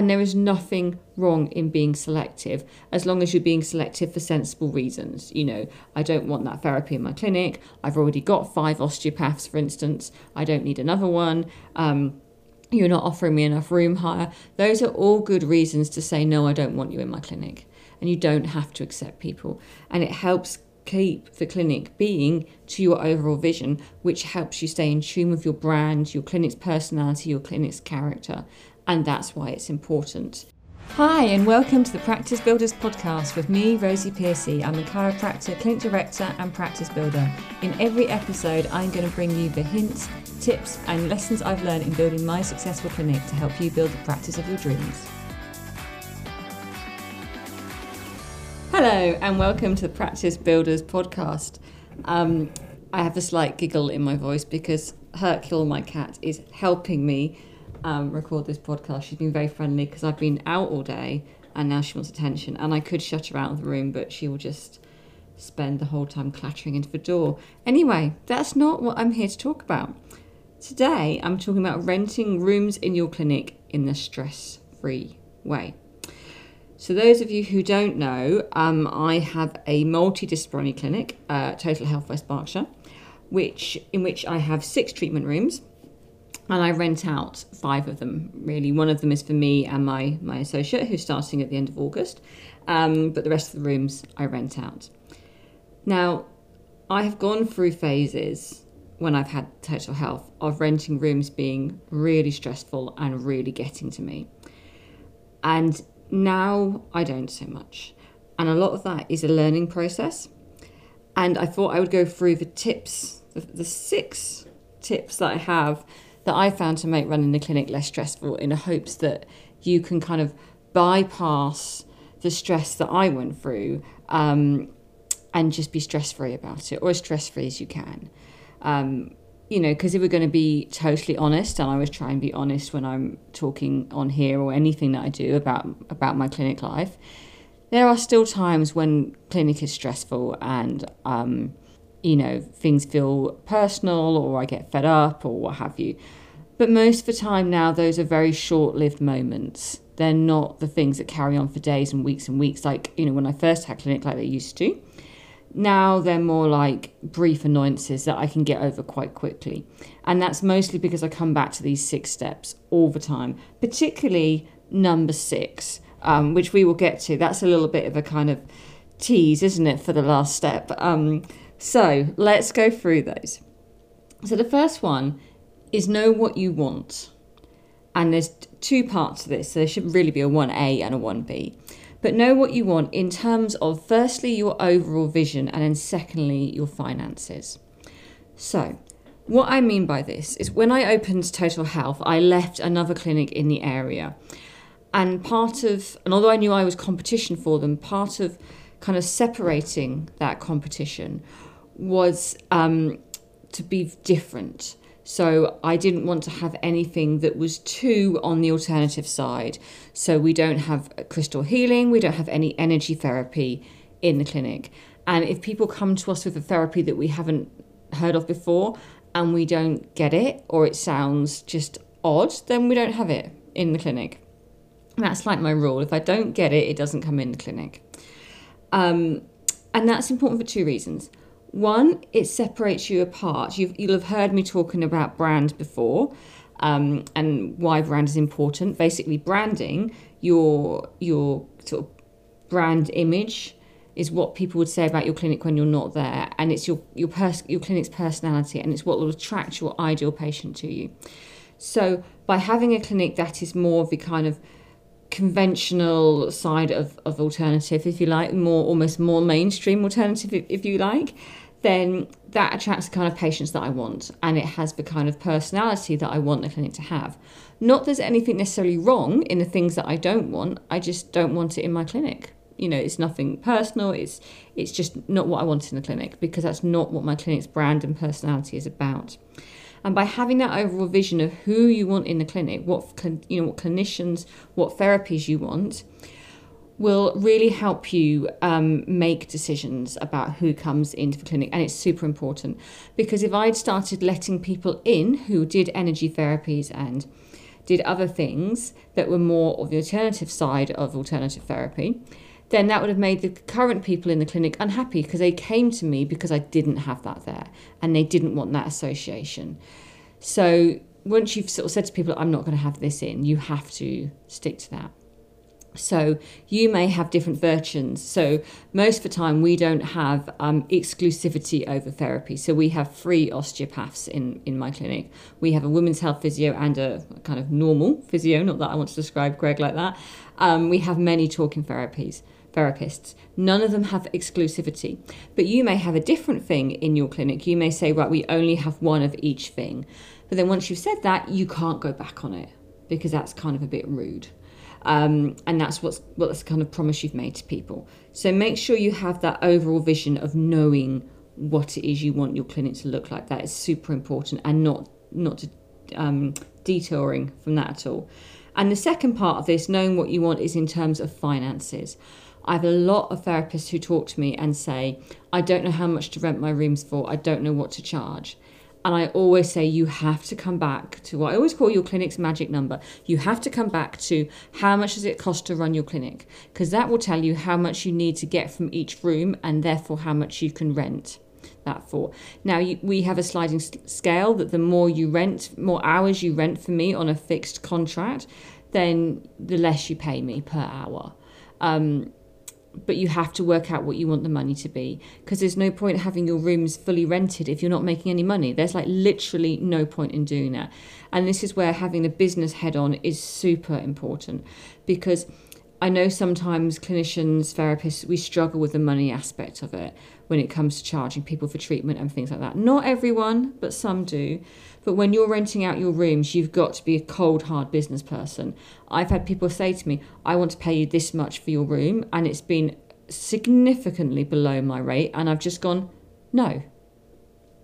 And there is nothing wrong in being selective, as long as you're being selective for sensible reasons. You know, I don't want that therapy in my clinic. I've already got 5 osteopaths, for instance. I don't need another one. You're not offering me enough room hire. Those are all good reasons to say, no, I don't want you in my clinic. And you don't have to accept people. And it helps keep the clinic being to your overall vision, which helps you stay in tune with your brand, your clinic's personality, your clinic's character. And that's why it's important. Hi, and welcome to the Practice Builders podcast with me, Rosie Piercy. I'm a chiropractor, clinic director, and practice builder. In every episode, I'm going to bring you the hints, tips, and lessons I've learned in building my successful clinic to help you build the practice of your dreams. Hello, and welcome to the Practice Builders podcast. I have a slight giggle in my voice because Hercule, my cat, is helping me record this podcast. She's been very friendly because I've been out all day and now she wants attention, and I could shut her out of the room, but she will just spend the whole time clattering into the door. Anyway, that's not what I'm here to talk about. Today I'm talking about renting rooms in your clinic in the stress-free way. So those of you who don't know, I have a multidisciplinary clinic, Total Health West Berkshire, in which I have 6 treatment rooms. And I rent out 5 of them, really. One of them is for me and my associate, who's starting at the end of August. But the rest of the rooms I rent out. Now, I have gone through phases when I've had Total Health of renting rooms being really stressful and really getting to me. And now I don't so much. And a lot of that is a learning process. And I thought I would go through the tips, the 6 tips that I have that I found to make running the clinic less stressful, in the hopes that you can kind of bypass the stress that I went through and just be stress-free about it, or as stress-free as you can. You know, because if we're going to be totally honest, and I always try and be honest when I'm talking on here or anything that I do about my clinic life, there are still times when clinic is stressful and you know, things feel personal, or I get fed up, or what have you. But most of the time now, those are very short-lived moments. They're not the things that carry on for days and weeks, like, you know, when I first had clinic, like they used to. Now they're more like brief annoyances that I can get over quite quickly. And that's mostly because I come back to these 6 steps all the time, particularly number 6, which we will get to. That's a little bit of a kind of tease, isn't it, for the last step. So let's go through those. So the first one is know what you want. And there's 2 parts to this. So there should really be a 1A and a 1B. But know what you want in terms of, firstly, your overall vision, and then secondly, your finances. So what I mean by this is, when I opened Total Health, I left another clinic in the area. And although I knew I was competition for them, part of kind of separating that competition was to be different. So I didn't want to have anything that was too on the alternative side. So we don't have crystal healing, we don't have any energy therapy in the clinic. And if people come to us with a therapy that we haven't heard of before and we don't get it, or it sounds just odd, then we don't have it in the clinic. That's like my rule. If I don't get it, it doesn't come in the clinic. And that's important for 2 reasons. One, it separates you apart. You'll have heard me talking about brand before, and why brand is important. Basically, branding, your sort of brand image, is what people would say about your clinic when you're not there, and it's your clinic's personality, and it's what will attract your ideal patient to you. So by having a clinic that is more of the kind of conventional side of alternative, if you like, almost more mainstream alternative, if you like, then that attracts the kind of patients that I want, and it has the kind of personality that I want the clinic to have. Not there's anything necessarily wrong in the things that I don't want, I just don't want it in my clinic. You know, it's nothing personal, it's just not what I want in the clinic, because that's not what my clinic's brand and personality is about. And by having that overall vision of who you want in the clinic, what clinicians, what therapies you want, will really help you make decisions about who comes into the clinic. And it's super important, because if I'd started letting people in who did energy therapies and did other things that were more of the alternative side of alternative therapy, then that would have made the current people in the clinic unhappy, because they came to me because I didn't have that there and they didn't want that association. So once you've sort of said to people, I'm not going to have this in, you have to stick to that. So you may have different versions. So most of the time we don't have exclusivity over therapy. So we have three osteopaths in my clinic. We have a women's health physio and a kind of normal physio, not that I want to describe Greg like that. We have many talking therapists. None of them have exclusivity, but you may have a different thing in your clinic. You may say, right, we only have one of each thing. But then once you've said that, you can't go back on it, because that's kind of a bit rude. And that's what's the kind of promise you've made to people. So make sure you have that overall vision of knowing what it is you want your clinic to look like. That is super important, and not detouring from that at all. And the second part of this, knowing what you want, is in terms of finances. I have a lot of therapists who talk to me and say, I don't know how much to rent my rooms for. I don't know what to charge. And I always say, you have to come back to what I always call your clinic's magic number. You have to come back to how much does it cost to run your clinic? Because that will tell you how much you need to get from each room, and therefore how much you can rent that for. Now, we have a sliding scale that the more you rent, more hours you rent for me on a fixed contract, then the less you pay me per hour. But you have to work out what you want the money to be, because there's no point having your rooms fully rented if you're not making any money. There's like literally no point in doing that. And this is where having the business head on is super important, because I know sometimes clinicians, therapists, we struggle with the money aspect of it when it comes to charging people for treatment and things like that. Not everyone, but some do. But when you're renting out your rooms, you've got to be a cold, hard business person. I've had people say to me, I want to pay you this much for your room, and it's been significantly below my rate. And I've just gone, no,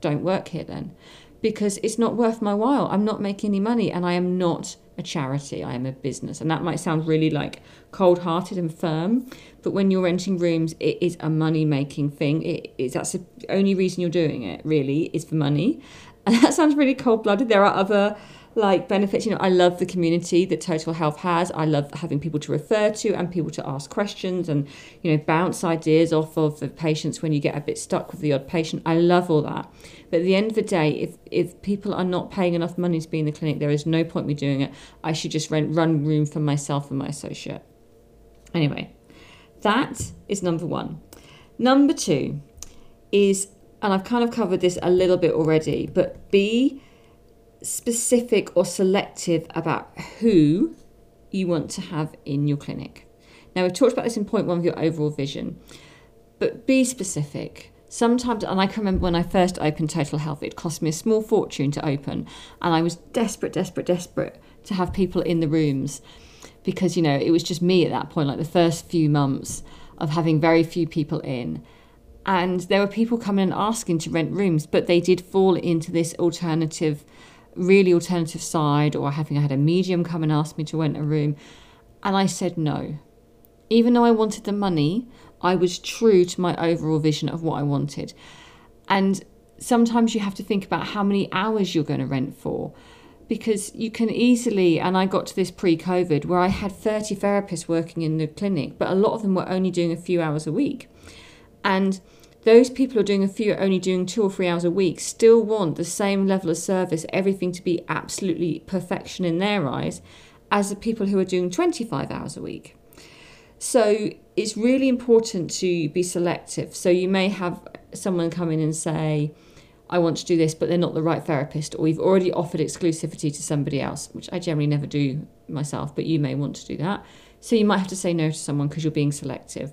don't work here then, because it's not worth my while. I'm not making any money, and I am not a charity, I am a business. And that might sound really like cold-hearted and firm, but when you're renting rooms, it is a money-making thing. That's the only reason you're doing it, really, is for money. And that sounds really cold-blooded. There are other like benefits. You know, I love the community that Total Health has. I love having people to refer to and people to ask questions and, you know, bounce ideas off of the patients when you get a bit stuck with the odd patient. I love all that. But at the end of the day, if people are not paying enough money to be in the clinic, there is no point me doing it. I should just run room for myself and my associate. Anyway, that is number one. Number two is, and I've kind of covered this a little bit already, but be specific or selective about who you want to have in your clinic. Now, we've talked about this in point one of your overall vision, but be specific. Sometimes, and I can remember when I first opened Total Health, it cost me a small fortune to open, and I was desperate to have people in the rooms, because, you know, it was just me at that point, like the first few months of having very few people in. And there were people coming and asking to rent rooms, but they did fall into this really alternative side, or having had a medium come and ask me to rent a room. And I said no. Even though I wanted the money, I was true to my overall vision of what I wanted. And sometimes you have to think about how many hours you're going to rent for, because you can easily, and I got to this pre-COVID where I had 30 therapists working in the clinic, but a lot of them were only doing a few hours a week. And those people who are only doing 2 or 3 hours a week still want the same level of service, everything to be absolutely perfection in their eyes, as the people who are doing 25 hours a week. So it's really important to be selective. So you may have someone come in and say, I want to do this, but they're not the right therapist, or you've already offered exclusivity to somebody else, which I generally never do myself, but you may want to do that. So you might have to say no to someone because you're being selective.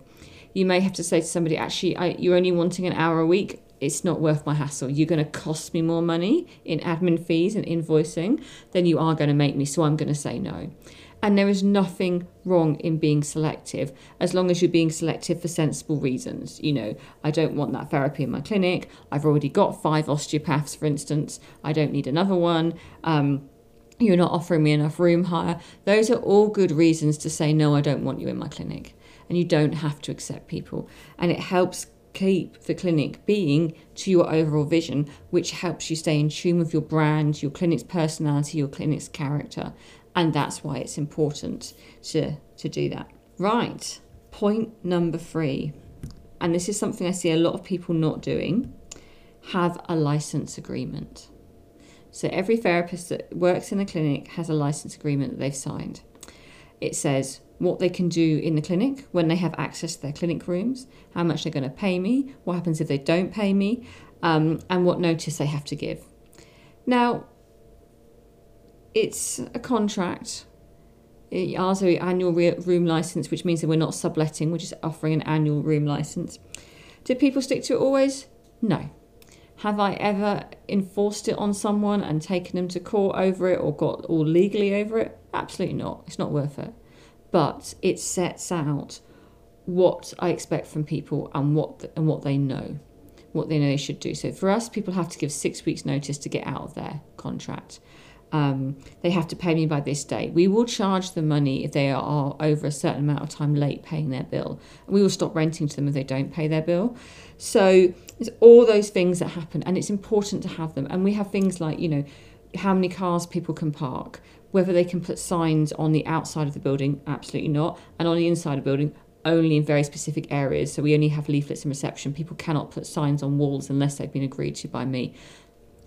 You may have to say to somebody, actually, you're only wanting an hour a week. It's not worth my hassle. You're going to cost me more money in admin fees and invoicing than you are going to make me, so I'm going to say no. And there is nothing wrong in being selective, as long as you're being selective for sensible reasons. You know, I don't want that therapy in my clinic. I've already got 5 osteopaths, for instance. I don't need another one. You're not offering me enough room hire. Those are all good reasons to say, no, I don't want you in my clinic. And you don't have to accept people. And it helps keep the clinic being to your overall vision, which helps you stay in tune with your brand, your clinic's personality, your clinic's character, And that's why it's important to do that. Right, point number 3, and this is something I see a lot of people not doing, have a license agreement. So every therapist that works in a clinic has a license agreement that they've signed. It says what they can do in the clinic, when they have access to their clinic rooms, how much they're going to pay me, what happens if they don't pay me, and what notice they have to give. Now, it's a contract. Ours are annual room license, which means that we're not subletting, we're just offering an annual room license. Do people stick to it always? No. Have I ever enforced it on someone and taken them to court over it or got all legally over it? Absolutely not. It's not worth it. But it sets out what I expect from people and what they know, they should do. So for us, people have to give 6 weeks notice to get out of their contract. They have to pay me by this date. We will charge them money if they are over a certain amount of time late paying their bill. And we will stop renting to them if they don't pay their bill. So there's all those things that happen, and it's important to have them. And we have things like, you know, how many cars people can park, whether they can put signs on the outside of the building, absolutely not, and on the inside of the building, only in very specific areas. So we only have leaflets in reception. People cannot put signs on walls unless they've been agreed to by me.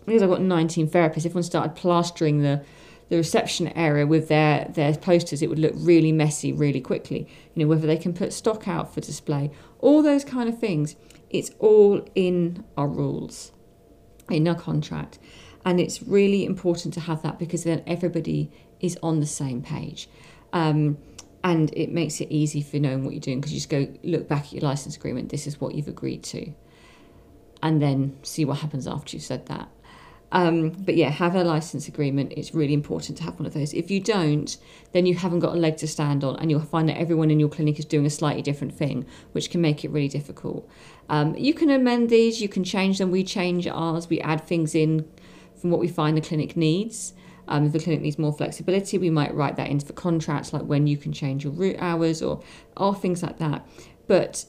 Because I've got 19 therapists, if everyone started plastering the reception area with their posters, it would look really messy really quickly. You know, whether they can put stock out for display, all those kind of things. It's all in our rules, in our contract. And it's really important to have that, because then everybody is on the same page. And it makes it easy for knowing what you're doing, because you just go look back at your license agreement, this is what you've agreed to. And then see what happens after you've said that. But yeah, have a license agreement. It's really important to have one of those. If you don't, then you haven't got a leg to stand on, and you'll find that everyone in your clinic is doing a slightly different thing, which can make it really difficult. You can amend these, you can change them. We change ours, we add things in from what we find the clinic needs. If the clinic needs more flexibility, we might write that into the contracts, like when you can change your route hours or things like that. But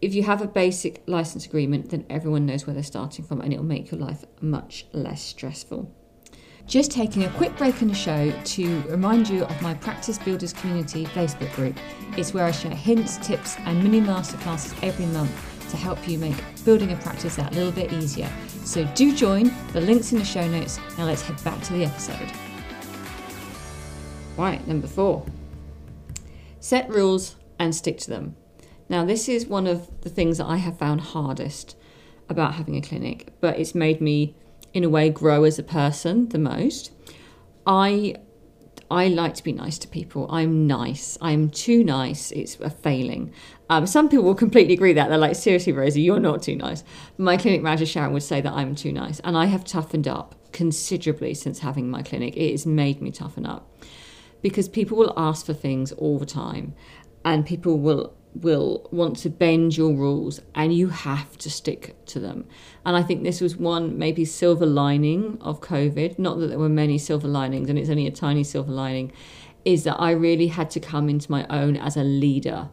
if you have a basic license agreement, then everyone knows where they're starting from, and it'll make your life much less stressful. Just taking a quick break in the show to remind you of my Practice Builders Community Facebook group. It's where I share hints, tips and mini masterclasses every month to help you make building a practice that little bit easier. So do join, the link's in the show notes. Now let's head back to the episode. Right, number 4. Set rules and stick to them. Now, this is one of the things that I have found hardest about having a clinic, but it's made me, in a way, grow as a person the most. I like to be nice to people. I'm nice. I'm too nice. It's a failing. Some people will completely agree that. They're like, seriously, Rosie, you're not too nice. My clinic manager, Sharon, would say that I'm too nice, and I have toughened up considerably since having my clinic. It has made me toughen up, because people will ask for things all the time, and people will want to bend your rules, and you have to stick to them. And I think this was one maybe silver lining of COVID, not that there were many silver linings, and it's only a tiny silver lining, is that I really had to come into my own as a leader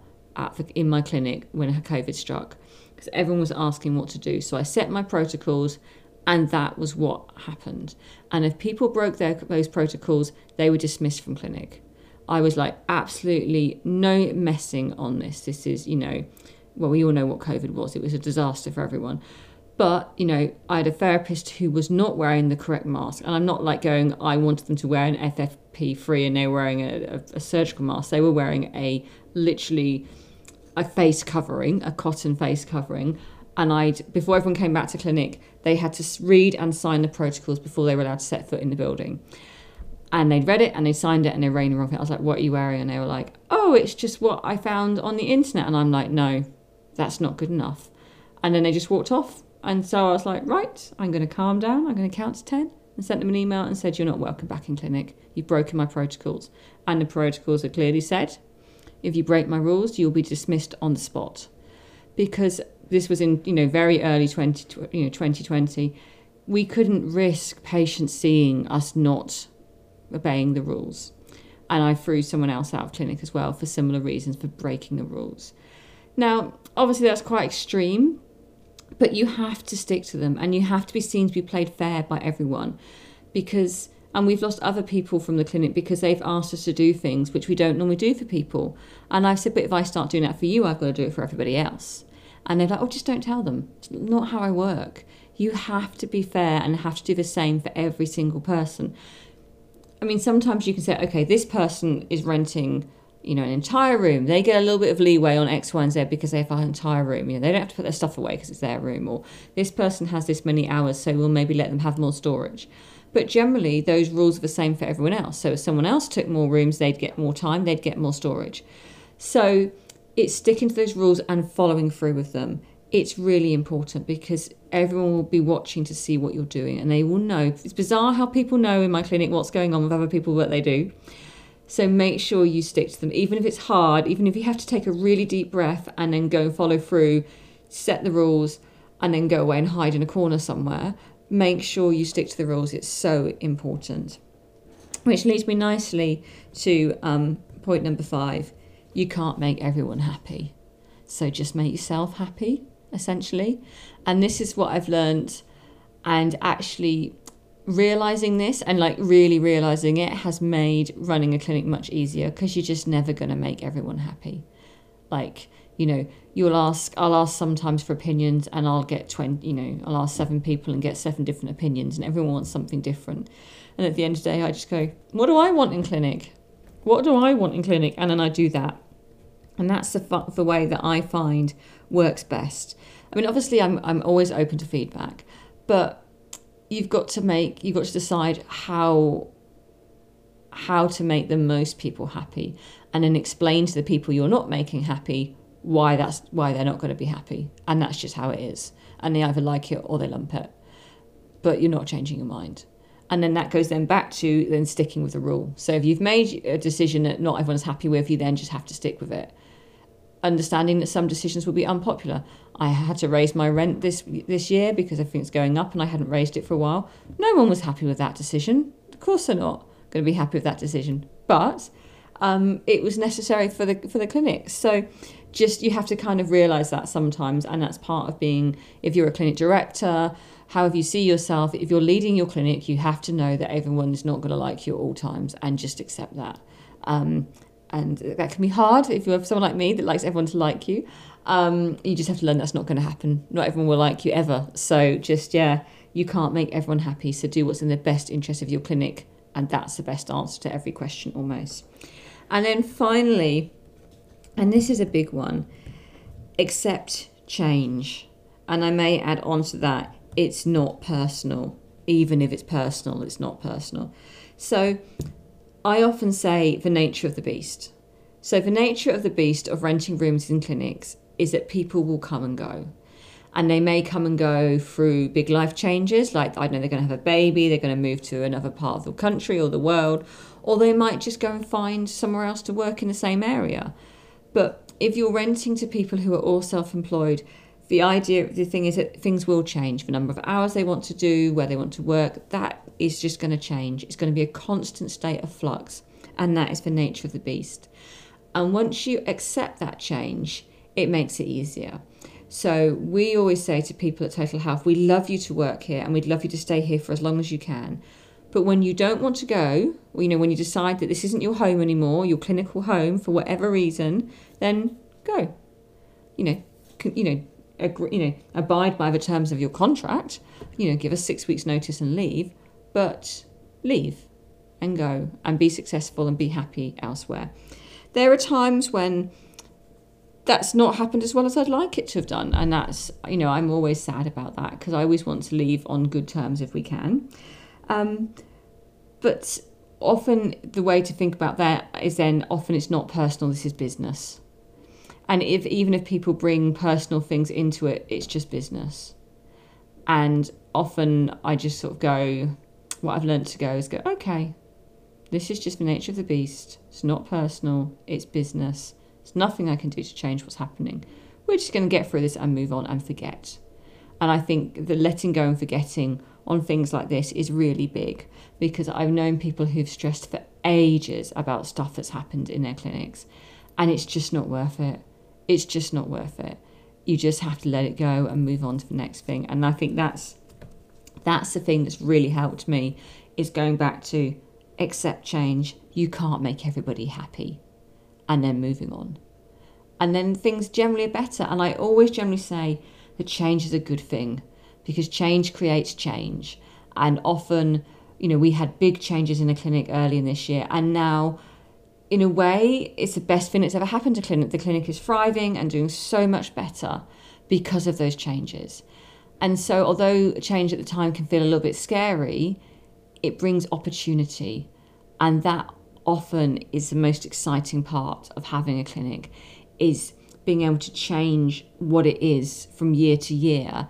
in my clinic when COVID struck, because everyone was asking what to do. So I set my protocols, and that was what happened. And if people broke those protocols, they were dismissed from clinic. I was like, absolutely no messing on this. This is, you know, well, we all know what COVID was. It was a disaster for everyone. But, you know, I had a therapist who was not wearing the correct mask. And I'm not like going, I wanted them to wear an FFP3 and they were wearing a surgical mask. They were wearing literally a face covering, a cotton face covering. And before everyone came back to clinic, they had to read and sign the protocols before they were allowed to set foot in the building. And they'd read it and they signed it and they were reading the wrong thing. I was like, what are you wearing? And they were like, oh, it's just what I found on the internet. And I'm like, no, that's not good enough. And then they just walked off. And so I was like, right, I'm going to calm down. I'm going to count to 10. And sent them an email and said, you're not welcome back in clinic. You've broken my protocols. And the protocols are clearly said, if you break my rules, you'll be dismissed on the spot. Because this was in, you know, very early 2020. We couldn't risk patients seeing us not obeying the rules, and I threw someone else out of clinic as well for similar reasons, for breaking the rules. Now obviously that's quite extreme, but you have to stick to them, and you have to be seen to be played fair by everyone, because And we've lost other people from the clinic because they've asked us to do things which we don't normally do for people. And I said, but if I start doing that for you, I've got to do it for everybody else. And they're like, oh, just don't tell them. It's not how I work. You have to be fair and have to do the same for every single person. I mean, sometimes you can say, okay, this person is renting, you know, an entire room. They get a little bit of leeway on X, Y, and Z because they have an entire room. You know, they don't have to put their stuff away because it's their room. Or this person has this many hours, so we'll maybe let them have more storage. But generally, those rules are the same for everyone else. So if someone else took more rooms, they'd get more time, they'd get more storage. So it's sticking to those rules and following through with them. It's really important because everyone will be watching to see what you're doing and they will know. It's bizarre how people know in my clinic what's going on with other people, what they do. So make sure you stick to them, even if it's hard, even if you have to take a really deep breath and then go and follow through, set the rules, and then go away and hide in a corner somewhere. Make sure you stick to the rules. It's so important. Which leads me nicely to point number 5. You can't make everyone happy. So just make yourself happy, essentially. And this is what I've learned, and actually realizing this and like really realizing it has made running a clinic much easier, because you're just never going to make everyone happy. Like, you know, I'll ask sometimes for opinions and I'll get 20, you know, I'll ask 7 people and get 7 different opinions, and everyone wants something different. And at the end of the day, I just go, what do I want in clinic? What do I want in clinic? And then I do that. And that's the way that I find works best. I mean, obviously I'm always open to feedback, but you've got to decide how to make the most people happy, and then explain to the people you're not making happy why they're not going to be happy. And that's just how it is. And they either like it or they lump it, but you're not changing your mind. And then that goes then back to then sticking with the rule. So if you've made a decision that not everyone's happy with, you then just have to stick with it. Understanding that some decisions will be unpopular. I had to raise my rent this year because everything's going up and I hadn't raised it for a while. No one was happy with that decision. Of course they're not going to be happy with that decision. But it was necessary for the clinic. So just you have to kind of realise that sometimes, and that's part of being, if you're a clinic director, however you see yourself, if you're leading your clinic, you have to know that everyone is not going to like you at all times, and just accept that. And that can be hard if you have someone like me that likes everyone to like you. You just have to learn that's not going to happen. Not everyone will like you ever. So just, you can't make everyone happy. So do what's in the best interest of your clinic. And that's the best answer to every question almost. And then finally, and this is a big one, accept change. And I may add on to that, it's not personal. Even if it's personal, it's not personal. So I often say the nature of the beast. So the nature of the beast of renting rooms in clinics is that people will come and go. And they may come and go through big life changes, like, I don't know, they're going to have a baby, they're going to move to another part of the country or the world, or they might just go and find somewhere else to work in the same area. But if you're renting to people who are all self-employed, the thing is that things will change. The number of hours they want to do, where they want to work, that is just going to change. It's going to be a constant state of flux. And that is the nature of the beast. And once you accept that change, it makes it easier. So we always say to people at Total Health, we love you to work here and we'd love you to stay here for as long as you can. But when you don't want to go, or, you know, when you decide that this isn't your home anymore, your clinical home, for whatever reason, then go. Abide by the terms of your contract, give us 6 weeks notice and leave, but leave and go and be successful and be happy elsewhere. There are times when that's not happened as well as I'd like it to have done. And that's, I'm always sad about that, because I always want to leave on good terms if we can. But often the way to think about that is then often it's not personal, this is business. And even if people bring personal things into it, it's just business. And often I just sort of go, what I've learned to go is go, okay, this is just the nature of the beast. It's not personal, it's business. There's nothing I can do to change what's happening. We're just going to get through this and move on and forget. And I think the letting go and forgetting on things like this is really big, because I've known people who've stressed for ages about stuff that's happened in their clinics, and it's just not worth it. It's just not worth it. You just have to let it go and move on to the next thing. And I think that's the thing that's really helped me, is going back to accept change. You can't make everybody happy, and then moving on. And then things generally are better. And I always generally say that change is a good thing, because change creates change. And often, you know, we had big changes in the clinic early in this year, and now, in a way, it's the best thing that's ever happened to clinic. The clinic is thriving and doing so much better because of those changes. And so although change at the time can feel a little bit scary, it brings opportunity. And that often is the most exciting part of having a clinic, is being able to change what it is from year to year.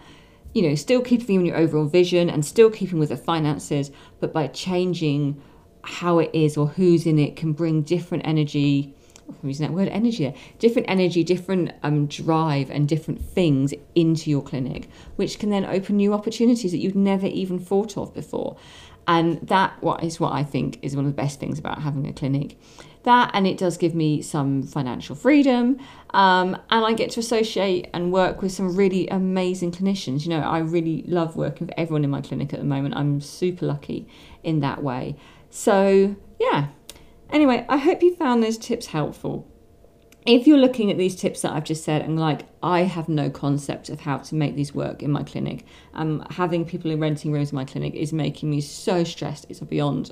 You know, still keeping in your overall vision and still keeping with the finances, but by changing how it is or who's in it, can bring different energy. I'm using that word energy there. Different energy, different drive and different things into your clinic, which can then open new opportunities that you'd never even thought of before. And that is what I think is one of the best things about having a clinic. That, and it does give me some financial freedom, and I get to associate and work with some really amazing clinicians. You know, I really love working with everyone in my clinic at the moment. I'm super lucky in that way. So yeah, anyway, I hope you found those tips helpful. If you're looking at these tips that I've just said and like, I have no concept of how to make these work in my clinic. Having people in renting rooms in my clinic is making me so stressed. It's beyond,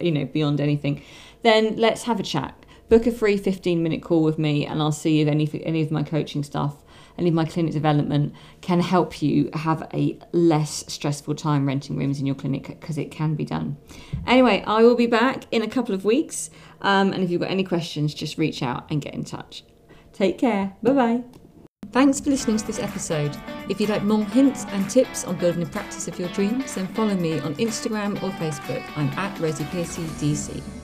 you know, beyond anything. Then let's have a chat. Book a free 15-minute call with me, and I'll see if any of my coaching stuff, any of my clinic development can help you have a less stressful time renting rooms in your clinic, because it can be done. Anyway, I will be back in a couple of weeks. And if you've got any questions, just reach out and get in touch. Take care. Bye-bye. Thanks for listening to this episode. If you'd like more hints and tips on building a practice of your dreams, then follow me on Instagram or Facebook. I'm @RosiePiercyDC.